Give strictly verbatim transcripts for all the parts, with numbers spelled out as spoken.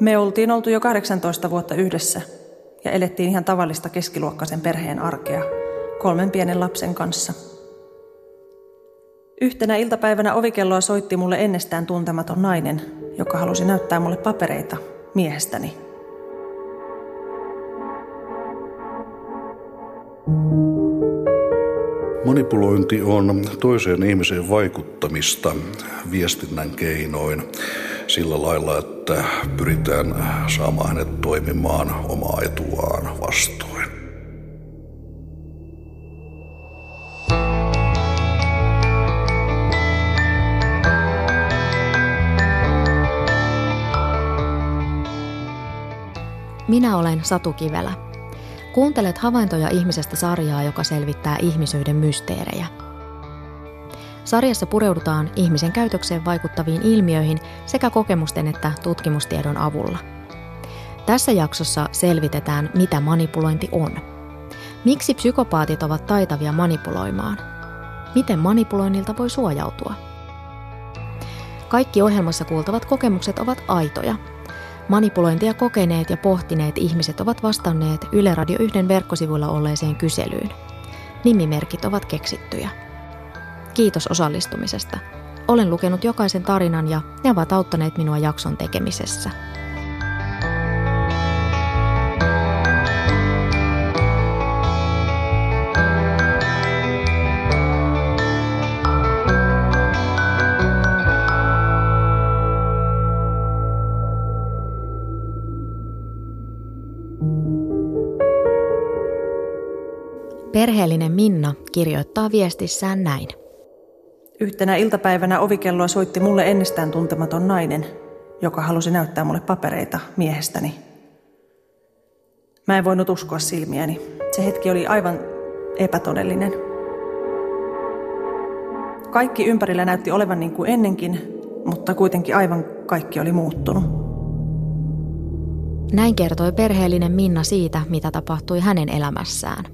Me oltiin oltu jo kahdeksantoista vuotta yhdessä ja elettiin ihan tavallista keskiluokkaisen perheen arkea kolmen pienen lapsen kanssa. Yhtenä iltapäivänä ovikelloa soitti mulle ennestään tuntematon nainen, joka halusi näyttää mulle papereita miehestäni. Manipulointi on toiseen ihmiseen vaikuttamista viestinnän keinoin sillä lailla, että pyritään saamaan hänet toimimaan omaa etuaan vastoin. Minä olen Satu Kivelä. Kuuntelet Havaintoja ihmisestä -sarjaa, joka selvittää ihmisyyden mysteerejä. Sarjassa pureudutaan ihmisen käytökseen vaikuttaviin ilmiöihin sekä kokemusten että tutkimustiedon avulla. Tässä jaksossa selvitetään, mitä manipulointi on. Miksi psykopaatit ovat taitavia manipuloimaan? Miten manipuloinnilta voi suojautua? Kaikki ohjelmassa kuultavat kokemukset ovat aitoja. Manipulointia kokeneet ja pohtineet ihmiset ovat vastanneet Yle Radio yhden verkkosivuilla olleeseen kyselyyn. Nimimerkit ovat keksittyjä. Kiitos osallistumisesta. Olen lukenut jokaisen tarinan ja ne ovat auttaneet minua jakson tekemisessä. Perheellinen Minna kirjoittaa viestissään näin. Yhtenä iltapäivänä ovikelloa soitti mulle ennestään tuntematon nainen, joka halusi näyttää mulle papereita miehestäni. Mä en voinut uskoa silmiäni. Se hetki oli aivan epätodellinen. Kaikki ympärillä näytti olevan niin kuin ennenkin, mutta kuitenkin aivan kaikki oli muuttunut. Näin kertoi perheellinen Minna siitä, mitä tapahtui hänen elämässään.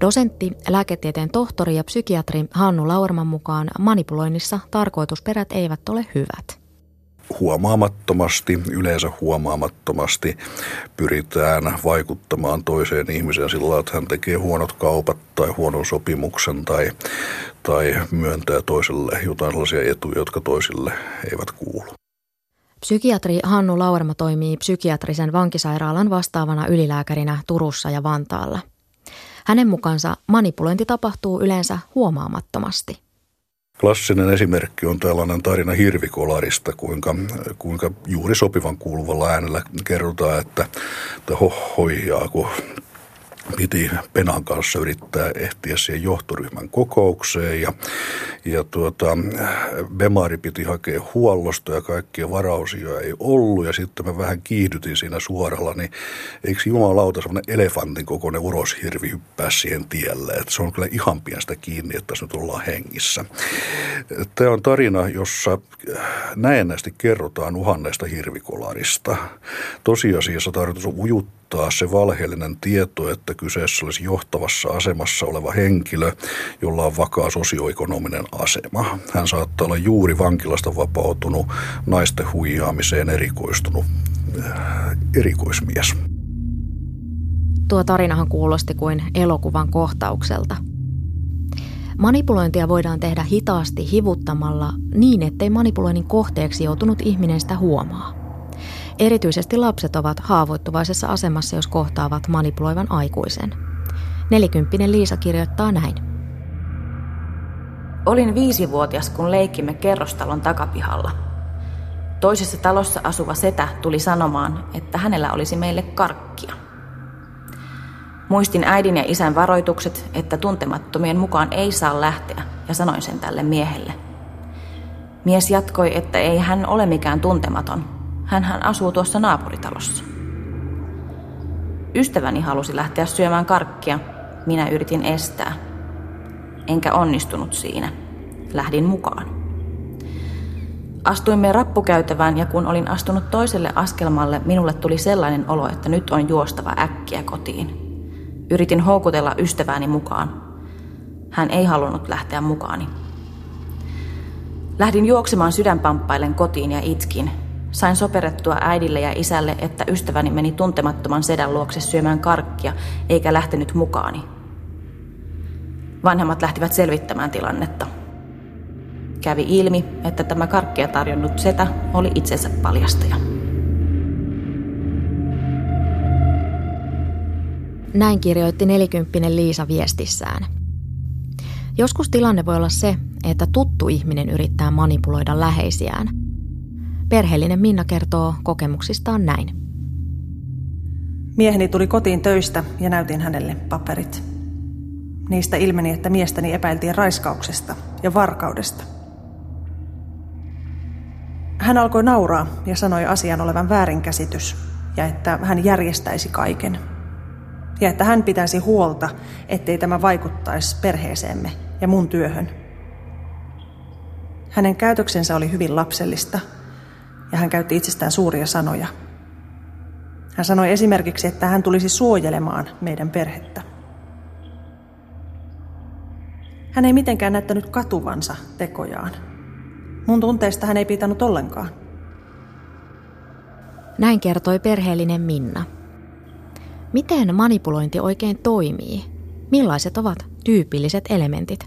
Dosentti, lääketieteen tohtori ja psykiatri Hannu Lauerman mukaan manipuloinnissa tarkoitusperät eivät ole hyvät. Huomaamattomasti, yleensä huomaamattomasti pyritään vaikuttamaan toiseen ihmiseen sillä, että hän tekee huonot kaupat tai huonon sopimuksen tai, tai myöntää toiselle jotain sellaisia etuja, jotka toisille eivät kuulu. Psykiatri Hannu Lauerma toimii psykiatrisen vankisairaalan vastaavana ylilääkärinä Turussa ja Vantaalla. Hänen mukaansa manipulointi tapahtuu yleensä huomaamattomasti. Klassinen esimerkki on tällainen tarina Hirvikolarista, kuinka, kuinka juuri sopivan kuuluvalla äänellä kerrotaan, että, että hohojaa, kun piti Penan kanssa yrittää ehtiä siihen johtoryhmän kokoukseen ja, ja tuota, Bemari piti hakea huollosta ja kaikkia varausia ei ollut ja sitten mä vähän kiihdytin siinä suoralla, niin eikö jumalauta semmoinen elefantin kokoinen uroshirvi hyppää siihen tielle, että se on kyllä ihan pienestä kiinni, että tässä nyt ollaan hengissä. Tämä on tarina, jossa näennäisesti kerrotaan uhanneesta hirvikolarista. Tosiasiassa tarkoitus on ujuttaa taas se valheellinen tieto, että kyseessä olisi johtavassa asemassa oleva henkilö, jolla on vakaa sosioekonominen asema. Hän saattaa olla juuri vankilasta vapautunut, naisten huijaamiseen erikoistunut äh, erikoismies. Tuo tarinahan kuulosti kuin elokuvan kohtaukselta. Manipulointia voidaan tehdä hitaasti hivuttamalla niin, ettei manipuloinnin kohteeksi joutunut ihminen sitä huomaa. Erityisesti lapset ovat haavoittuvaisessa asemassa, jos kohtaavat manipuloivan aikuisen. Nelikymppinen Liisa kirjoittaa näin. Olin viisivuotias, kun leikkimme kerrostalon takapihalla. Toisessa talossa asuva setä tuli sanomaan, että hänellä olisi meille karkkia. Muistin äidin ja isän varoitukset, että tuntemattomien mukaan ei saa lähteä, ja sanoin sen tälle miehelle. Mies jatkoi, että ei hän ole mikään tuntematon. Hänhän asuu tuossa naapuritalossa. Ystäväni halusi lähteä syömään karkkia. Minä yritin estää. Enkä onnistunut siinä. Lähdin mukaan. Astuimme rappukäytävään ja kun olin astunut toiselle askelmalle, minulle tuli sellainen olo, että nyt on juostava äkkiä kotiin. Yritin houkutella ystäväni mukaan. Hän ei halunnut lähteä mukaani. Lähdin juoksemaan sydänpamppaillen kotiin ja itkin. Sain soperettua äidille ja isälle, että ystäväni meni tuntemattoman sedän luokse syömään karkkia, eikä lähtenyt mukaani. Vanhemmat lähtivät selvittämään tilannetta. Kävi ilmi, että tämä karkkia tarjonnut setä oli itsensä paljastaja. Näin kirjoitti nelikymppinen Liisa viestissään. Joskus tilanne voi olla se, että tuttu ihminen yrittää manipuloida läheisiään. Perheellinen Minna kertoo kokemuksistaan näin. Mieheni tuli kotiin töistä ja näytin hänelle paperit. Niistä ilmeni, että miestäni epäiltiin raiskauksesta ja varkaudesta. Hän alkoi nauraa ja sanoi asian olevan väärinkäsitys ja että hän järjestäisi kaiken. Ja että hän pitäisi huolta, ettei tämä vaikuttaisi perheeseemme ja mun työhön. Hänen käytöksensä oli hyvin lapsellista ja hän käytti itsestään suuria sanoja. Hän sanoi esimerkiksi, että hän tulisi suojelemaan meidän perhettä. Hän ei mitenkään näyttänyt katuvansa tekojaan. Mun tunteista hän ei pitänyt ollenkaan. Näin kertoi perheellinen Minna. Miten manipulointi oikein toimii? Millaiset ovat tyypilliset elementit?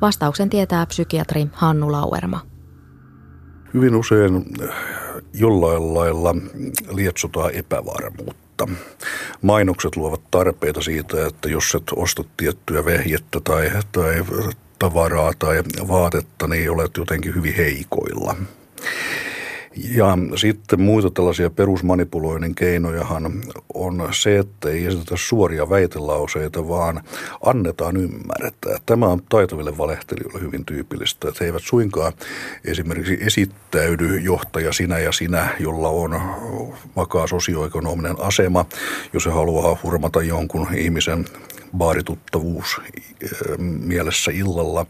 Vastauksen tietää psykiatri Hannu Lauerma. Hyvin usein jollain lailla lietsotaan epävarmuutta. Mainokset luovat tarpeita siitä, että jos et osta tiettyä vehjettä tai, tai tavaraa tai vaatetta, niin olet jotenkin hyvin heikoilla. Ja sitten muita tällaisia perusmanipuloinnin keinojahan on se, että ei esitetä suoria väitelauseita, vaan annetaan ymmärtää. Tämä on taitaville valehtelijoille hyvin tyypillistä, että he eivät suinkaan esimerkiksi esittäydy johtaja sinä ja sinä, jolla on vakaa sosioekonominen asema, jos he haluaa hurmata jonkun ihmisen baarituttavuus mielessä illalla,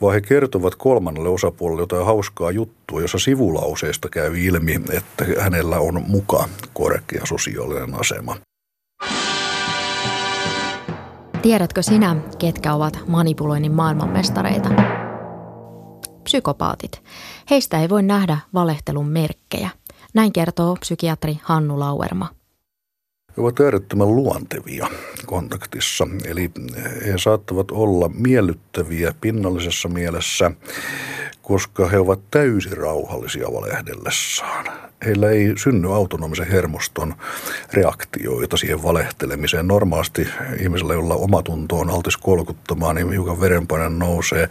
vaan he kertovat kolmannelle osapuolelle jotain hauskaa juttua, jossa sivulauseista käy ilmi, että hänellä on muka korkea sosiaalinen asema. Tiedätkö sinä, ketkä ovat manipuloinnin maailmanmestareita? Psykopaatit. Heistä ei voi nähdä valehtelun merkkejä. Näin kertoo psykiatri Hannu Lauerma. He ovat äärettömän luontevia kontaktissa, eli he saattavat olla miellyttäviä pinnallisessa mielessä, koska he ovat täysin rauhallisia valehdellessaan. Heillä ei synny autonomisen hermoston reaktioita siihen valehtelemiseen. Normaalisti ihmisellä, jolla omatunto on altis kolkuttamaan, niin hiukan verenpaine nousee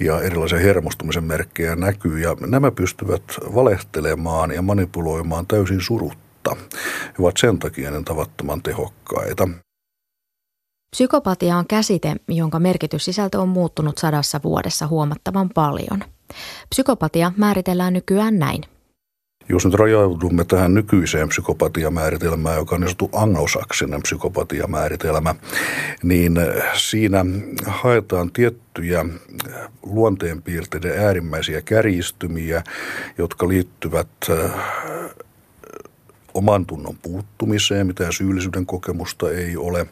ja erilaisia hermostumisen merkkejä näkyy. Ja nämä pystyvät valehtelemaan ja manipuloimaan täysin surutta. He ovat sen takia ne tavattoman tehokkaita. Psykopatia on käsite, jonka merkityssisältö on muuttunut sadassa vuodessa huomattavan paljon. Psykopatia määritellään nykyään näin. Jos nyt rajaudumme tähän nykyiseen psykopatiamääritelmään, joka on niin sanottu anglosaksinen psykopatiamääritelmä, niin siinä haetaan tiettyjä luonteenpiirteiden äärimmäisiä kärjistymiä, jotka liittyvät oman tunnon puuttumiseen, mitään syyllisyyden kokemusta ei ole,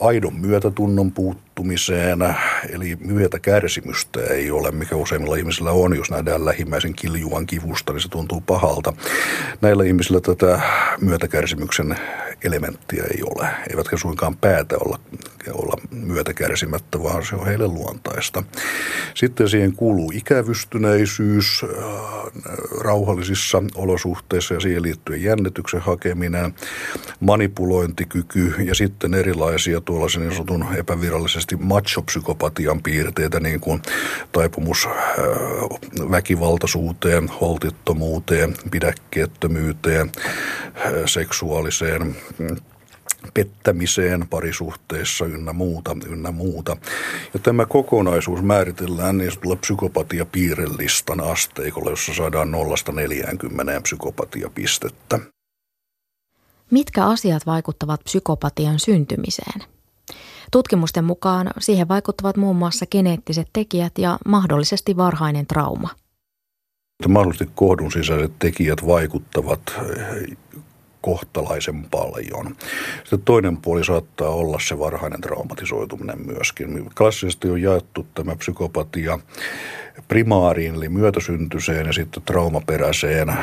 aidon myötätunnon puuttumiseen, eli myötä kärsimystä ei ole, mikä useimmilla ihmisillä on. Jos nähdään lähimmäisen kiljuan kivusta, niin se tuntuu pahalta. Näillä ihmisillä tätä myötäkärsimyksen elementtiä ei ole. Eivätkä suinkaan päätä olla, olla myötäkärsimättä, vaan se on heille luontaista. Sitten siihen kuuluu ikävystyneisyys rauhallisissa olosuhteissa ja siihen liittyen jännityksen hakeminen, manipulointikyky ja sitten erilaisia tuollaisen niin sanotun epävirallisesti machopsykopatian piirteitä, niin kuin taipumus väkivaltaisuuteen, holtittomuuteen, pidäkkeettömyyteen, seksuaaliseen pettämiseen parisuhteessa ynnä muuta, ynnä muuta. Ja tämä kokonaisuus määritellään niin sanotulla psykopatiapiirrelistan asteikolla, jossa saadaan nollasta neljäänkymmeneen psykopatiapistettä. Mitkä asiat vaikuttavat psykopatian syntymiseen? Tutkimusten mukaan siihen vaikuttavat muun muassa geneettiset tekijät ja mahdollisesti varhainen trauma. Mahdollisesti kohdun sisäiset tekijät vaikuttavat kohtalaisen paljon. Sitten toinen puoli saattaa olla se varhainen traumatisoituminen myöskin. Klassisesti on jaettu tämä psykopatia primaariin eli myötäsyntyiseen ja sitten traumaperäiseen äh,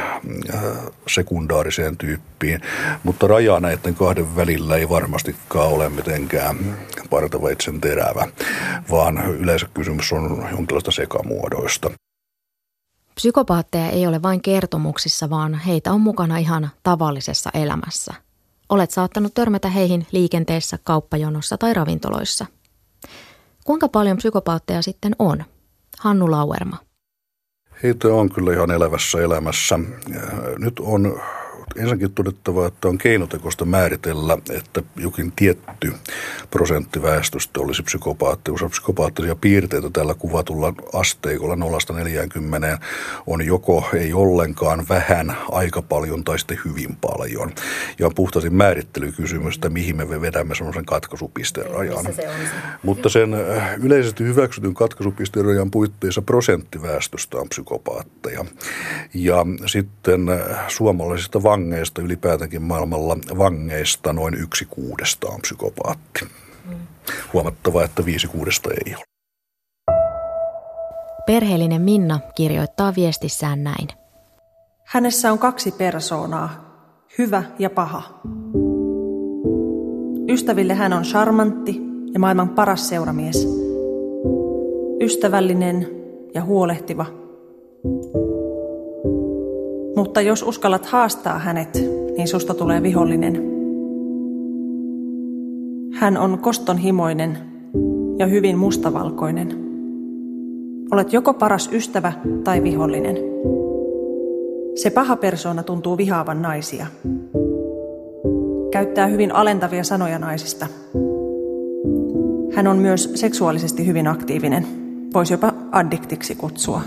sekundaariseen tyyppiin, mutta raja näiden kahden välillä ei varmastikaan ole mitenkään partaveitsen terävä, vaan yleensä kysymys on jonkinlaista sekamuodoista. Psykopaatteja ei ole vain kertomuksissa, vaan heitä on mukana ihan tavallisessa elämässä. Olet saattanut törmätä heihin liikenteessä, kauppajonossa tai ravintoloissa. Kuinka paljon psykopaatteja sitten on? Hannu Lauerma. Heitä on kyllä ihan elävässä elämässä. Nyt on ensinnäkin todettava, että on keinotekoista määritellä, että jokin tietty prosentti väestöstä olisi psykopaatti. Usein psykopaattisia piirteitä tällä kuvatulla asteikolla nollasta neljäänkymmeneen on joko ei ollenkaan, vähän, aika paljon tai sitten hyvin paljon. Ja on puhtaasti määrittelykysymys, että mihin me vedämme semmoisen katkaisupisterajan. Se Mutta sen yleisesti hyväksytyn katkaisupisterajan puitteissa prosentti väestöstä on psykopaatteja. Ja sitten suomalaisista vankilaista. Vangeista, ylipäätäänkin maailmalla vangeista noin yksi kuudesta on psykopaatti. Mm. Huomattava, että viisi kuudesta ei ole. Perheellinen Minna kirjoittaa viestissään näin. Hänessä on kaksi persoonaa, hyvä ja paha. Ystäville hän on charmantti ja maailman paras seuramies. Ystävällinen ja huolehtiva. Mutta jos uskallat haastaa hänet, niin susta tulee vihollinen. Hän on kostonhimoinen ja hyvin mustavalkoinen. Olet joko paras ystävä tai vihollinen. Se paha persoona tuntuu vihaavan naisia. Käyttää hyvin alentavia sanoja naisista. Hän on myös seksuaalisesti hyvin aktiivinen. Voisi jopa addiktiksi kutsua.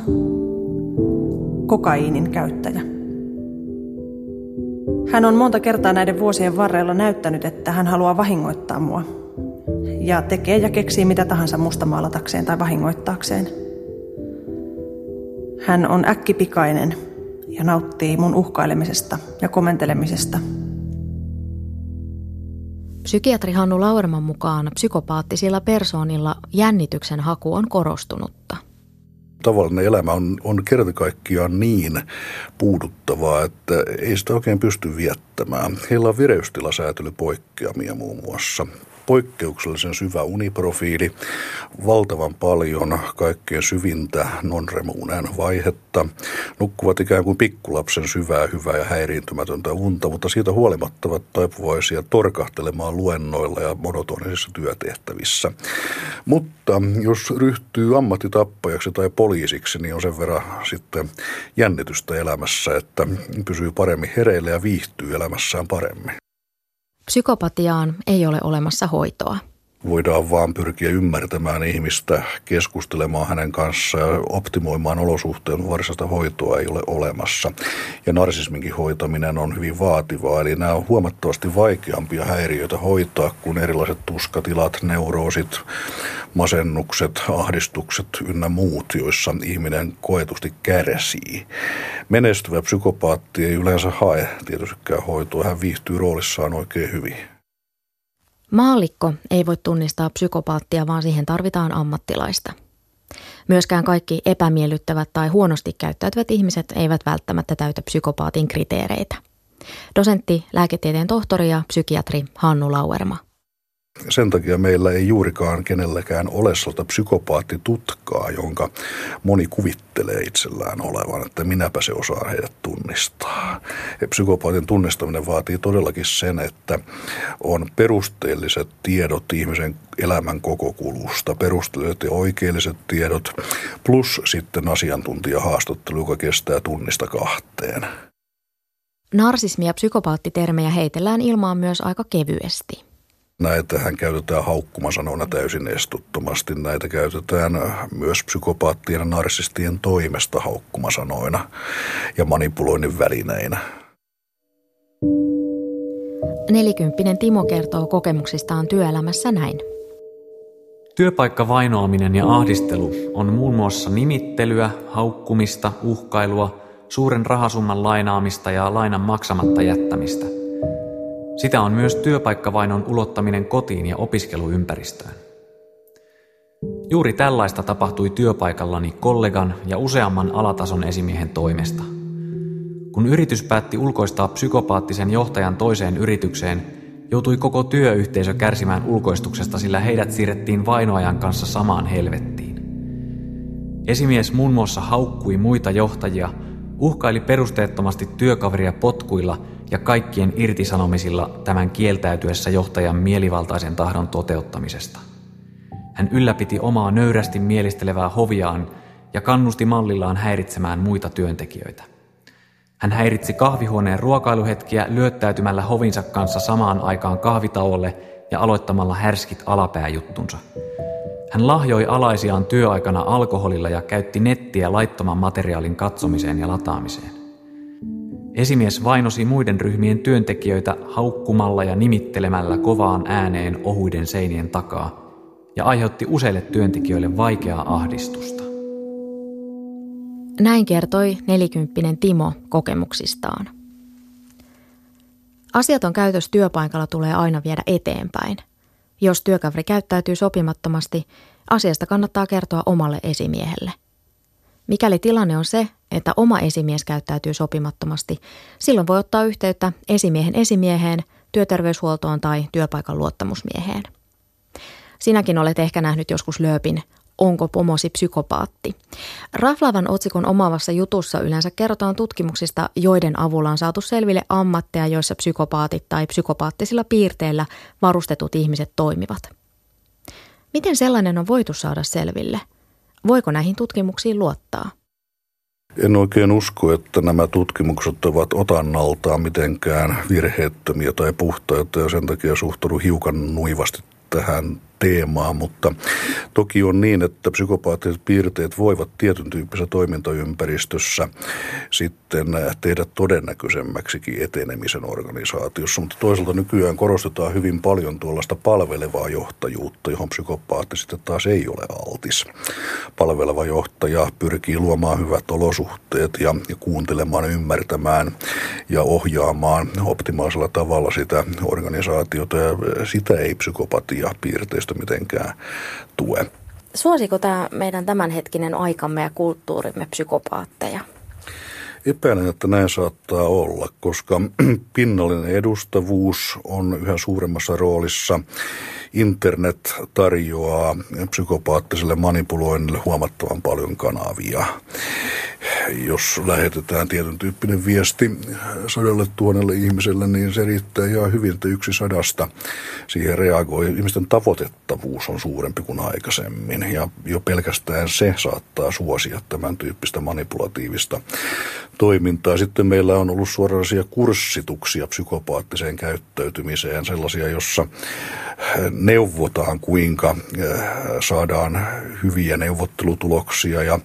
Kokaiinin käyttäjä. Hän on monta kertaa näiden vuosien varrella näyttänyt, että hän haluaa vahingoittaa mua. Ja tekee ja keksii mitä tahansa mustamaalatakseen tai vahingoittaakseen. Hän on äkkipikainen ja nauttii mun uhkailemisesta ja komentelemisesta. Psykiatri Hannu Lauerman mukaan psykopaattisilla persoonilla jännityksen haku on korostunutta. Tavallinen elämä on, on kerta kaikkiaan niin puuduttavaa, että ei sitä oikein pysty viettämään. Heillä on vireystilasäätelypoikkeamia muun muassa. Poikkeuksellisen syvä uniprofiili, valtavan paljon kaikkein syvintä non-remunen vaihetta. Nukkuvat ikään kuin pikkulapsen syvää, hyvää ja häiriintymätöntä unta, mutta siitä huolimatta ovat taipuvaisia torkahtelemaan luennoilla ja monotonisissa työtehtävissä. Mutta jos ryhtyy ammattitappajaksi tai poliisiksi, niin on sen verran sitten jännitystä elämässä, että pysyy paremmin hereillä ja viihtyy elämässään paremmin. Psykopatiaan ei ole olemassa hoitoa. Voidaan vaan pyrkiä ymmärtämään ihmistä, keskustelemaan hänen kanssaan ja optimoimaan olosuhteen. Varsinaista hoitoa ei ole olemassa. Ja narsisminkin hoitaminen on hyvin vaativaa, eli nämä on huomattavasti vaikeampia häiriöitä hoitaa kuin erilaiset tuskatilat, neuroosit, masennukset, ahdistukset ynnä muut, joissa ihminen koetusti kärsii. Menestyvä psykopaatti ei yleensä hae tietystikään hoitoa, hän viihtyy roolissaan oikein hyvin. Maallikko ei voi tunnistaa psykopaattia, vaan siihen tarvitaan ammattilaista. Myöskään kaikki epämiellyttävät tai huonosti käyttäytyvät ihmiset eivät välttämättä täytä psykopaatin kriteereitä. Dosentti, lääketieteen tohtori ja psykiatri Hannu Lauerma. Sen takia meillä ei juurikaan kenelläkään ole sellaista psykopaattitutkaa, jonka moni kuvittelee itsellään olevan, että minäpä se osaan heidät tunnistaa. Ja psykopaatin tunnistaminen vaatii todellakin sen, että on perusteelliset tiedot ihmisen elämän kokokulusta, perusteelliset ja oikeelliset tiedot, plus sitten asiantuntijahaastattelu, joka kestää tunnista kahteen. Narsismi- ja psykopaattitermejä heitellään ilmaan myös aika kevyesti. Näitähän käytetään haukkumasanona täysin estuttomasti. Näitä käytetään myös psykopaattien ja narsistien toimesta haukkumasanoina ja manipuloinnin välineinä. Nelikymppinen Timo kertoo kokemuksistaan työelämässä näin. Työpaikkavainoaminen ja ahdistelu on muun muassa nimittelyä, haukkumista, uhkailua, suuren rahasumman lainaamista ja lainan maksamatta jättämistä. Sitä on myös työpaikkavainon ulottaminen kotiin ja opiskeluympäristöön. Juuri tällaista tapahtui työpaikallani kollegan ja useamman alatason esimiehen toimesta. Kun yritys päätti ulkoistaa psykopaattisen johtajan toiseen yritykseen, joutui koko työyhteisö kärsimään ulkoistuksesta, sillä heidät siirrettiin vainoajan kanssa samaan helvettiin. Esimies muun muassa haukkui muita johtajia, uhkaili perusteettomasti työkaveria potkuilla ja kaikkien irtisanomisilla tämän kieltäytyessä johtajan mielivaltaisen tahdon toteuttamisesta. Hän ylläpiti omaa nöyrästi mielistelevää hoviaan ja kannusti mallillaan häiritsemään muita työntekijöitä. Hän häiritsi kahvihuoneen ruokailuhetkiä lyöttäytymällä hovinsa kanssa samaan aikaan kahvitauolle ja aloittamalla härskit alapääjuttunsa. Hän lahjoi alaisiaan työaikana alkoholilla ja käytti nettiä laittoman materiaalin katsomiseen ja lataamiseen. Esimies vainosi muiden ryhmien työntekijöitä haukkumalla ja nimittelemällä kovaan ääneen ohuiden seinien takaa ja aiheutti useille työntekijöille vaikeaa ahdistusta. Näin kertoi nelikymppinen Timo kokemuksistaan. Asiaton käytös työpaikalla tulee aina viedä eteenpäin. Jos työkaveri käyttäytyy sopimattomasti, asiasta kannattaa kertoa omalle esimiehelle. Mikäli tilanne on se, että oma esimies käyttäytyy sopimattomasti, silloin voi ottaa yhteyttä esimiehen esimieheen, työterveyshuoltoon tai työpaikan luottamusmieheen. Sinäkin olet ehkä nähnyt joskus lööpin "Onko pomosi psykopaatti?". Raflaavan otsikon omaavassa jutussa yleensä kerrotaan tutkimuksista, joiden avulla on saatu selville ammatteja, joissa psykopaatit tai psykopaattisilla piirteillä varustetut ihmiset toimivat. Miten sellainen on voitu saada selville? Voiko näihin tutkimuksiin luottaa? En oikein usko, että nämä tutkimukset ovat otannaltaan mitenkään virheettömiä tai puhtaita, ja sen takia suhtaudun hiukan nuivasti tähän teemaan, mutta toki on niin, että psykopaattiset piirteet voivat tietyn tyyppisessä toimintaympäristössä sitten tehdä todennäköisemmäksikin etenemisen organisaatiossa, mutta toisaalta nykyään korostetaan hyvin paljon tuollaista palvelevaa johtajuutta, johon psykopaatti sitten taas ei ole altis. Palveleva johtaja pyrkii luomaan hyvät olosuhteet ja, ja kuuntelemaan, ymmärtämään ja ohjaamaan optimaalisella tavalla sitä organisaatiota, ja sitä ei psykopatia piirteistä mitenkään tue. Suosiko tämä meidän tämänhetkinen aikamme ja kulttuurimme psykopaatteja? Epäilen, että näin saattaa olla, koska pinnallinen edustavuus on yhä suuremmassa roolissa. Internet tarjoaa psykopaattiselle manipuloinnille huomattavan paljon kanavia. Jos lähetetään tietyn tyyppinen viesti sadalle tuhannelle ihmiselle, niin se riittää ihan hyvin, että yksi sadasta siihen reagoi. Ihmisten tavoitettavuus on suurempi kuin aikaisemmin, ja jo pelkästään se saattaa suosia tämän tyyppistä manipulatiivista toimintaa. Sitten meillä on ollut suoranaisia kurssituksia psykopaattiseen käyttäytymiseen, sellaisia, jossa neuvotaan, kuinka saadaan hyviä neuvottelutuloksia ja,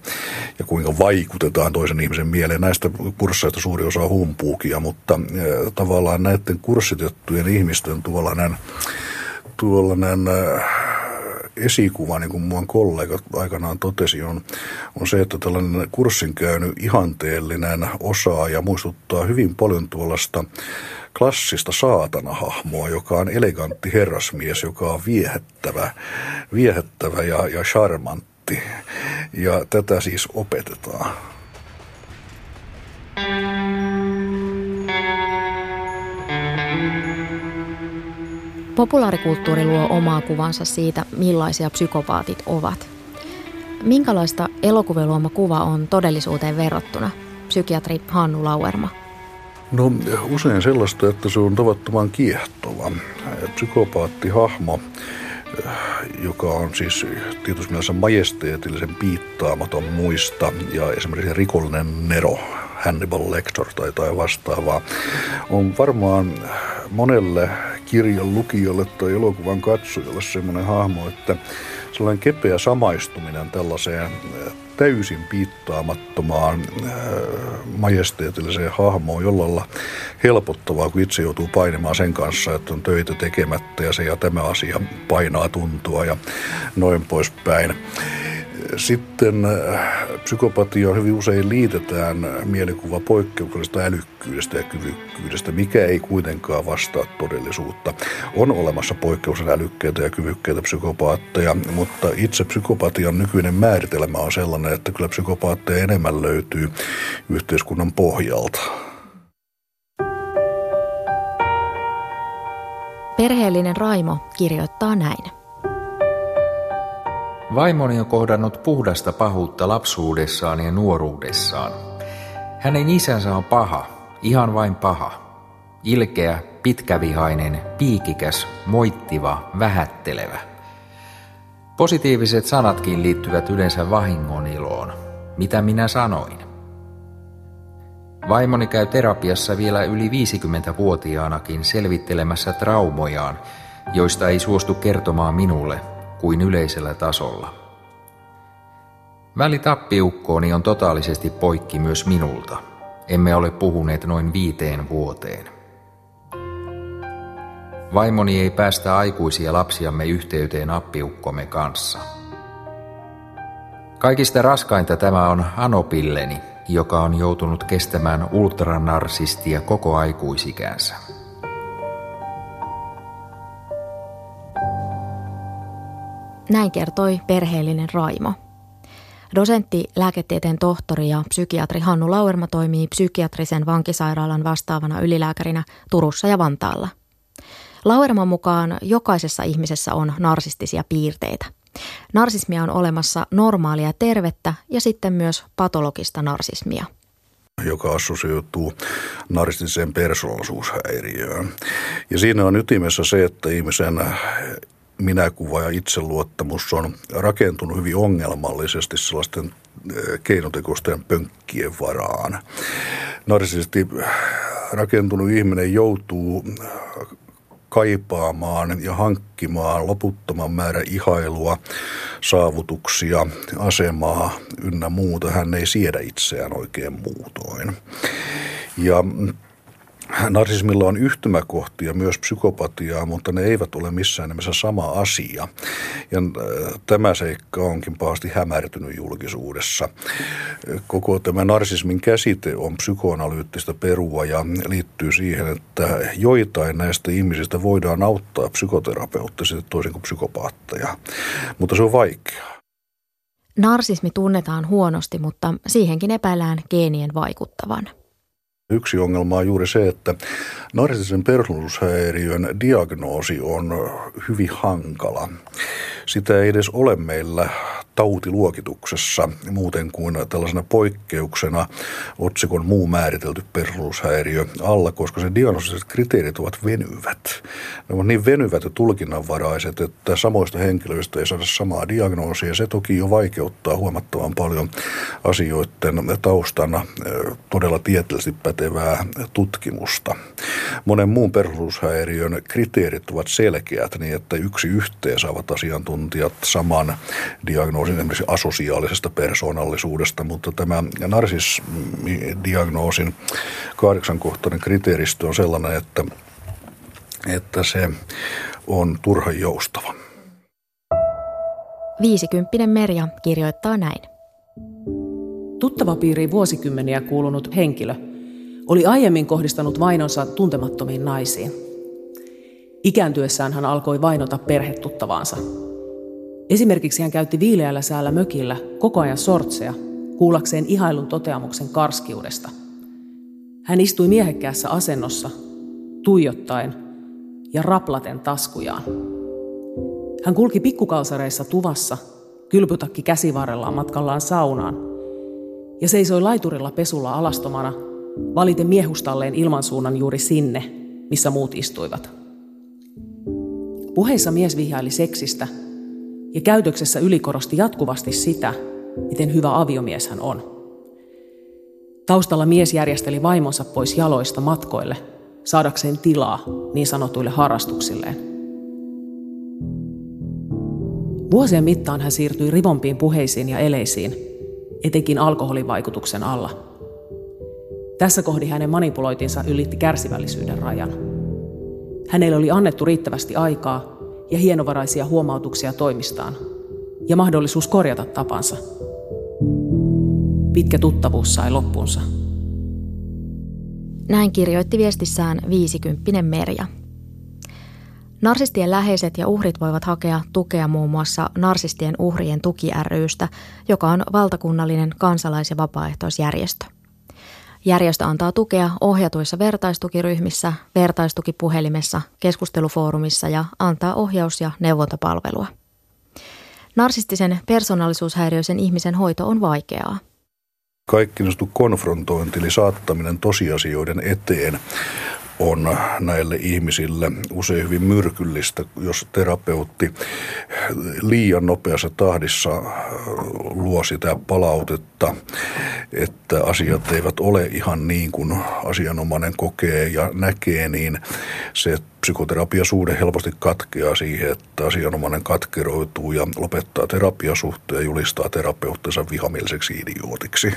ja kuinka vaikutetaan toisen ihmisen mieleen. Näistä kursseista suuri osa on humpuukia, mutta tavallaan näiden kurssitettujen ihmisten tuollainen, tuollainen esikuva, niin kuin muun kollegat aikanaan totesi, on, on se, että tällainen kurssin käynyt ihanteellinen osaaja muistuttaa hyvin paljon tuollaista klassista saatanahahmoa, joka on elegantti herrasmies, joka on viehättävä, viehättävä ja, ja charmantti. Ja tätä siis opetetaan. Populaarikulttuuri luo omaa kuvansa siitä, millaisia psykopaatit ovat. Minkälaista elokuvien luoma kuva on todellisuuteen verrattuna? Psykiatri Hannu Lauerma. No usein sellaista, että se on tavattoman kiehtova. Psykopaattihahmo, joka on siis tietysti mielessä majesteetillisen piittaamaton muista ja esimerkiksi rikollinen nero, Hannibal Lecter tai, tai vastaavaa, on varmaan monelle kirjan lukijalle tai elokuvan katsojalle semmoinen hahmo, että sellainen kepeä samaistuminen tällaiseen täysin piittaamattomaan majesteetilliseen hahmoon jollain lailla helpottavaa, kun itse joutuu painimaan sen kanssa, että on töitä tekemättä ja se ja tämä asia painaa tuntua ja noin poispäin. Sitten psykopatia hyvin usein liitetään mielikuva poikkeuksellisesta älykkyydestä ja kyvykkyydestä, mikä ei kuitenkaan vastaa todellisuutta. On olemassa poikkeuksellisen älykkeitä ja kyvykkeitä psykopaatteja, mutta itse psykopatian nykyinen määritelmä on sellainen, että kyllä psykopaatteja enemmän löytyy yhteiskunnan pohjalta. Perheellinen Raimo kirjoittaa näin. Vaimoni on kohdannut puhdasta pahuutta lapsuudessaan ja nuoruudessaan. Hänen isänsä on paha, ihan vain paha. Ilkeä, pitkävihainen, piikikäs, moittiva, vähättelevä. Positiiviset sanatkin liittyvät yleensä vahingon iloon, mitä minä sanoin. Vaimoni käy terapiassa vielä yli viisikymmentävuotiaanakin selvittelemässä traumojaan, joista ei suostu kertomaan minulle kuin yleisellä tasolla. Väli tappiukkooni on totaalisesti poikki myös minulta. Emme ole puhuneet noin viiteen vuoteen. Vaimoni ei päästä aikuisia lapsiamme yhteyteen appiukkomme kanssa. Kaikista raskainta tämä on anopilleni, joka on joutunut kestämään ultranarsistia koko aikuisikänsä. Näin kertoi perheellinen Raimo. Dosentti, lääketieteen tohtori ja psykiatri Hannu Lauerma toimii psykiatrisen vankisairaalan vastaavana ylilääkärinä Turussa ja Vantaalla. Lauerman mukaan jokaisessa ihmisessä on narsistisia piirteitä. Narsismia on olemassa normaalia tervettä ja sitten myös patologista narsismia, joka assosioituu narsistiseen persoonallisuushäiriöön. Ja siinä on ytimessä se, että ihmisen minäkuva ja itseluottamus on rakentunut hyvin ongelmallisesti sellaisten keinotekoisten pönkkien varaan. Narsistisesti rakentunut ihminen joutuu kaipaamaan ja hankkimaan loputtoman määrän ihailua, saavutuksia, asemaa ynnä muuta. Hän ei siedä itseään oikein muutoin. Ja narsismilla on yhtymäkohtia myös psykopatiaa, mutta ne eivät ole missään nimessä sama asia. Ja tämä seikka onkin pahasti hämärtynyt julkisuudessa. Koko tämä narsismin käsite on psykoanalyyttistä perua ja liittyy siihen, että joitain näistä ihmisistä voidaan auttaa psykoterapeuttisesti toisin kuin psykopaatteja. Mutta se on vaikeaa. Narsismi tunnetaan huonosti, mutta siihenkin epäillään geenien vaikuttavan. Yksi ongelma on juuri se, että narsistisen persoonallisuushäiriön diagnoosi on hyvin hankala. Sitä ei edes ole meillä tautiluokituksessa muuten kuin tällaisena poikkeuksena otsikon muu määritelty persoonallisuushäiriö alla, koska sen diagnoosiset kriteerit ovat venyvät. Ne ovat niin venyvät ja tulkinnanvaraiset, että samoista henkilöistä ei saada samaa diagnoosia. Se toki jo vaikeuttaa huomattavan paljon asioiden taustana todella tieteellisesti pätevää tutkimusta. Monen muun persoonallisuushäiriön kriteerit ovat selkeät niin, että yksi yhteen saavat asiantuntijat saman diagnoosin esimerkiksi asosiaalisesta persoonallisuudesta, mutta tämä narsismidiagnoosin kahdeksankohtainen kriteeristö on sellainen, että, että se on turhan joustava. Viisikymppinen Merja kirjoittaa näin. Tuttavapiiriin vuosikymmeniä kuulunut henkilö oli aiemmin kohdistanut vainonsa tuntemattomiin naisiin. Ikääntyessään hän alkoi vainota perhetuttavaansa. Esimerkiksi hän käytti viileällä säällä mökillä koko ajan sortseja kuullakseen ihailun toteamuksen karskiudesta. Hän istui miehekkäässä asennossa, tuijottaen ja raplaten taskujaan. Hän kulki pikkukalsareissa tuvassa, kylpytakki käsivarrellaan matkallaan saunaan ja seisoi laiturilla pesulla alastomana, valiten miehustalleen ilmansuunnan juuri sinne, missä muut istuivat. Puheissa mies vihjaili seksistä ja käytöksessä ylikorosti jatkuvasti sitä, miten hyvä aviomies hän on. Taustalla mies järjesteli vaimonsa pois jaloista matkoille, saadakseen tilaa niin sanotuille harrastuksilleen. Vuosien mittaan hän siirtyi rivompiin puheisiin ja eleisiin, etenkin alkoholin vaikutuksen alla. Tässä kohdin hänen manipuloitinsa ylitti kärsivällisyyden rajan. Hänelle oli annettu riittävästi aikaa ja hienovaraisia huomautuksia toimistaan ja mahdollisuus korjata tapansa. Pitkä tuttavuus sai loppunsa. Näin kirjoitti viestissään viisikymppinen Merja. Narsistien läheiset ja uhrit voivat hakea tukea muun muassa Narsistien uhrien tuki ry:stä, joka on valtakunnallinen kansalais- ja vapaaehtoisjärjestö. Järjestö antaa tukea ohjatuissa vertaistukiryhmissä, vertaistukipuhelimessa, keskustelufoorumissa ja antaa ohjaus- ja neuvontapalvelua. Narsistisen persoonallisuushäiriöisen ihmisen hoito on vaikeaa. Kaikki konfrontointi eli saattaminen tosiasioiden eteen on näille ihmisille usein hyvin myrkyllistä, jos terapeutti liian nopeassa tahdissa luo sitä palautetta, että asiat eivät ole ihan niin kuin asianomainen kokee ja näkee, niin se psykoterapiasuhde helposti katkeaa siihen, että asianomainen katkeroituu ja lopettaa terapiasuhteen ja julistaa terapeuttinsa vihamieliseksi idiootiksi.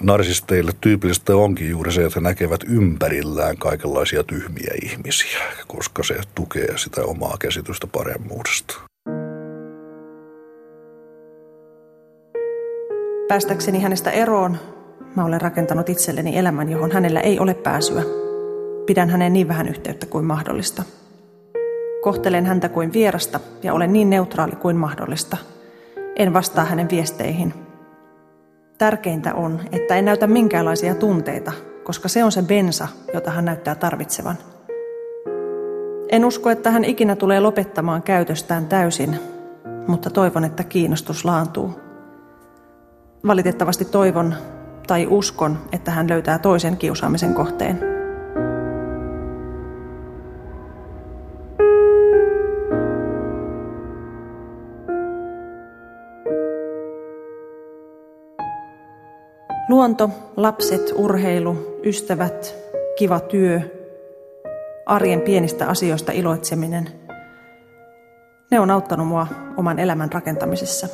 Narsisteille tyypillistä onkin juuri se, että he näkevät ympärillään kaikenlaisia tyhmiä ihmisiä, koska se tukee sitä omaa käsitystä paremmuudesta. Päästäkseni hänestä eroon, mä olen rakentanut itselleni elämän, johon hänellä ei ole pääsyä. Pidän häneen niin vähän yhteyttä kuin mahdollista. Kohtelen häntä kuin vierasta ja olen niin neutraali kuin mahdollista. En vastaa hänen viesteihin. Tärkeintä on, että en näytä minkäänlaisia tunteita, koska se on se bensa, jota hän näyttää tarvitsevan. En usko, että hän ikinä tulee lopettamaan käytöstään täysin, mutta toivon, että kiinnostus laantuu. Valitettavasti toivon tai uskon, että hän löytää toisen kiusaamisen kohteen. Luonto, lapset, urheilu, ystävät, kiva työ, arjen pienistä asioista iloitseminen. Ne on auttanut mua oman elämän rakentamisessa.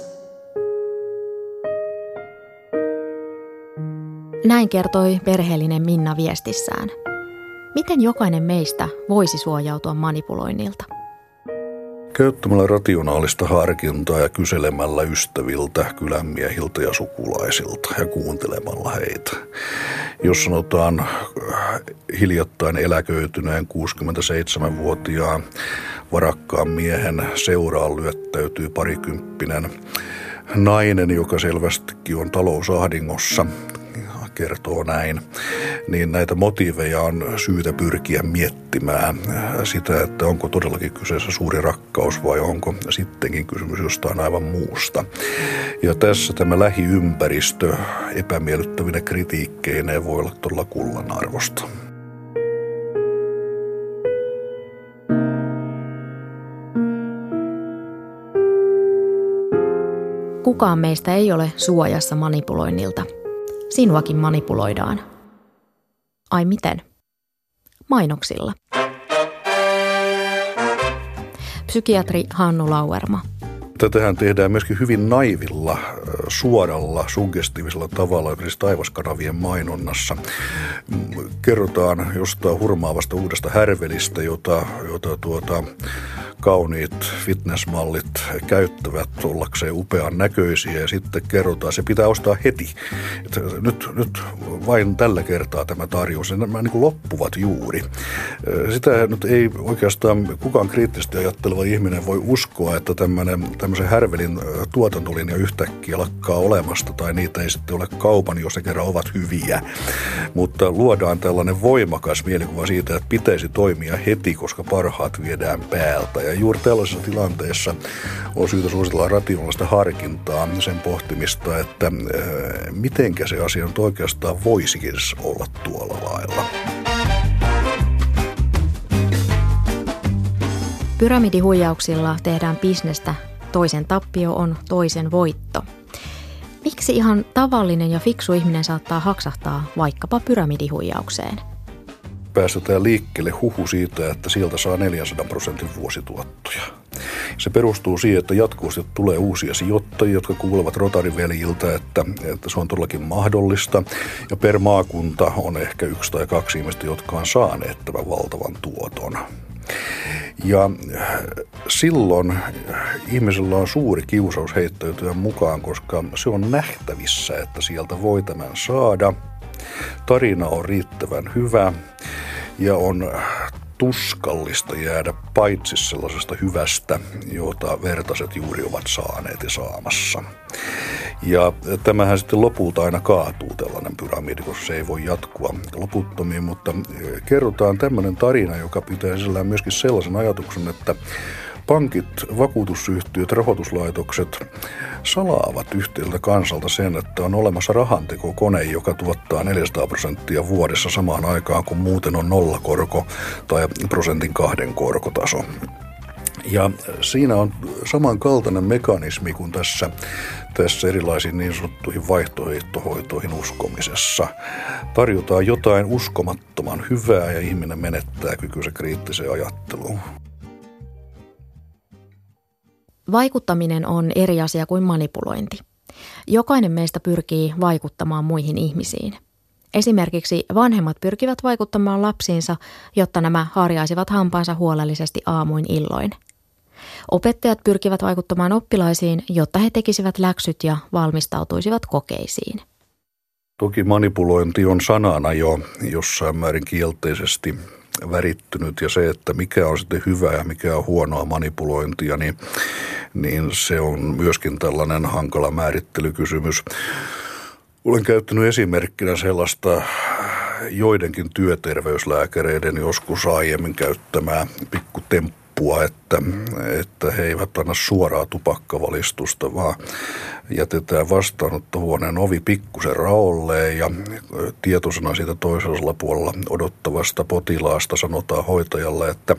Näin kertoi perheellinen Minna viestissään. Miten jokainen meistä voisi suojautua manipuloinnilta? Käyttämällä rationaalista harkintaa ja kyselemällä ystäviltä, kylänmiehiltä ja sukulaisilta ja kuuntelemalla heitä. Jos sanotaan hiljattain eläköityneen kuusikymmentäseitsemänvuotiaan varakkaan miehen seuraan lyöttäytyy parikymppinen nainen, joka selvästikin on talousahdingossa, kertoo näin, niin näitä motiiveja on syytä pyrkiä miettimään sitä, että onko todellakin kyseessä suuri rakkaus vai onko sittenkin kysymys jostain aivan muusta. Ja tässä tämä lähiympäristö epämiellyttävinä kritiikkeineen voi olla todella kullanarvosta. Kukaan meistä ei ole suojassa manipuloinnilta. Sinuakin manipuloidaan. Ai miten? Mainoksilla. Psykiatri Hannu Lauerma. Tätähän tehdään myöskin hyvin naivilla, suoralla, suggestiivisella tavalla, esimerkiksi taivaskanavien mainonnassa. Kerrotaan jostain hurmaavasta uudesta härvelistä, jota, jota tuota, kauniit fitnessmallit käyttävät ollakseen upean näköisiä ja sitten kerrotaan, se pitää ostaa heti. Että nyt, nyt vain tällä kertaa tämä tarjous, nämä niin kuin loppuvat juuri. Sitä nyt ei oikeastaan kukaan kriittisesti ajatteleva ihminen voi uskoa, että tämmöinen tämmöisen härvelin tuotantolinja yhtäkkiä lakkaa olemasta tai niitä ei sitten ole kaupan, jos ne kerran ovat hyviä. Mutta luodaan tällainen voimakas mielikuva siitä, että pitäisi toimia heti, koska parhaat viedään päältä. Ja juuri tällaisessa tilanteessa on syytä suositella rationaalista harkintaa, sen pohtimista, että mitenkä se asia nyt oikeastaan voisikin olla tuolla lailla. Pyramidihuijauksilla tehdään bisnestä. Toisen tappio on toisen voitto. Miksi ihan tavallinen ja fiksu ihminen saattaa haksahtaa vaikkapa pyramidihuijaukseen? Päästetään liikkeelle huhu siitä, että sieltä saa neljäsataa prosentin vuosituottoja. Se perustuu siihen, että jatkuvasti tulee uusia sijoittajia, jotka kuulevat rotariveljiltä, että, että se on todellakin mahdollista. Ja per maakunta on ehkä yksi tai kaksi ihmistä, jotka on saaneet tämän valtavan tuoton. Ja silloin ihmisellä on suuri kiusaus heittäytyä mukaan, koska se on nähtävissä, että sieltä voi tämän saada. Tarina on riittävän hyvä ja on tuskallista jäädä paitsi sellaisesta hyvästä, jota vertaiset juuri ovat saaneet ja saamassa. Ja tämähän sitten lopulta aina kaatuu tällainen pyramidi, koska se ei voi jatkua loputtomiin, mutta kerrotaan tämmöinen tarina, joka pitää sisällään myöskin sellaisen ajatuksen, että pankit, vakuutusyhtiöt, rahoituslaitokset salaavat yhteiltä kansalta sen, että on olemassa rahantekokone, joka tuottaa neljäsataa prosenttia vuodessa samaan aikaan, kun muuten on nollakorko tai prosentin kahden korkotaso. Ja siinä on samankaltainen mekanismi kuin tässä, tässä erilaisiin niin sanottuihin vaihtoehtohoitoihin uskomisessa. Tarjotaan jotain uskomattoman hyvää ja ihminen menettää kykynsä kriittiseen ajatteluun. Vaikuttaminen on eri asia kuin manipulointi. Jokainen meistä pyrkii vaikuttamaan muihin ihmisiin. Esimerkiksi vanhemmat pyrkivät vaikuttamaan lapsiinsa, jotta nämä harjaisivat hampaansa huolellisesti aamuin illoin. Opettajat pyrkivät vaikuttamaan oppilaisiin, jotta he tekisivät läksyt ja valmistautuisivat kokeisiin. Toki manipulointi on sanana jo jossain määrin kielteisesti värittynyt, ja se, että mikä on sitten hyvää ja mikä on huonoa manipulointia, niin, niin se on myöskin tällainen hankala määrittelykysymys. Olen käyttänyt esimerkkinä sellaista joidenkin työterveyslääkäreiden joskus aiemmin käyttämää pikkutemppua, että, että he eivät anna suoraa tupakkavalistusta, vaan jätetään vastaanottohuoneen ovi pikkusen raolleen ja tietoisena siitä toisella puolella odottavasta potilaasta sanotaan hoitajalle, että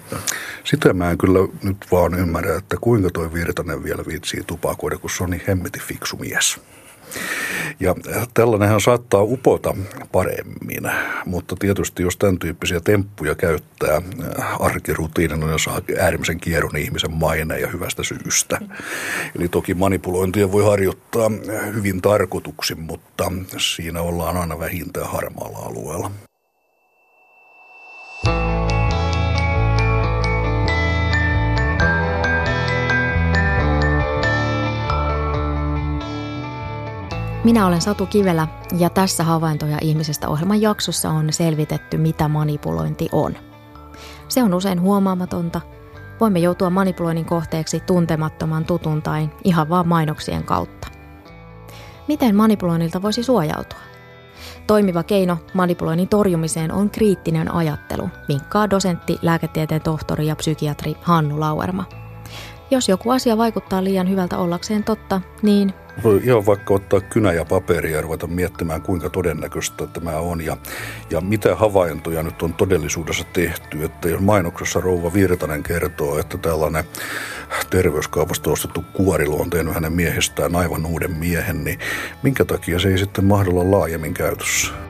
sitä mä en kyllä nyt vaan ymmärrä, että kuinka toi Virtanen vielä viitsii tupakoida, kun se on niin hemmetin fiksu mies. Ja tällainenhan saattaa upota paremmin, mutta tietysti jos tämän tyyppisiä temppuja käyttää arkirutiinina, niin saa äärimmäisen kieron ihmisen maineen ja hyvästä syystä. Eli toki manipulointia voi harjoittaa hyvin tarkoituksin, mutta siinä ollaan aina vähintään harmaalla alueella. Minä olen Satu Kivelä ja tässä Havaintoja ihmisestä -ohjelman jaksossa on selvitetty, mitä manipulointi on. Se on usein huomaamatonta. Voimme joutua manipuloinnin kohteeksi tuntemattoman tutun tai ihan vaan mainoksien kautta. Miten manipuloinnilta voisi suojautua? Toimiva keino manipuloinnin torjumiseen on kriittinen ajattelu, vinkkaa dosentti, lääketieteen tohtori ja psykiatri Hannu Lauerma. Jos joku asia vaikuttaa liian hyvältä ollakseen totta, niin voi ihan vaikka ottaa kynä ja paperia ja ruveta miettimään, kuinka todennäköistä tämä on ja, ja mitä havaintoja nyt on todellisuudessa tehty. Että jos mainoksessa rouva Virtanen kertoo, että tällainen terveyskaupasta ostettu kuorilu on tehnyt hänen miehestään aivan uuden miehen, niin minkä takia se ei sitten mahdolla laajemmin käytössä?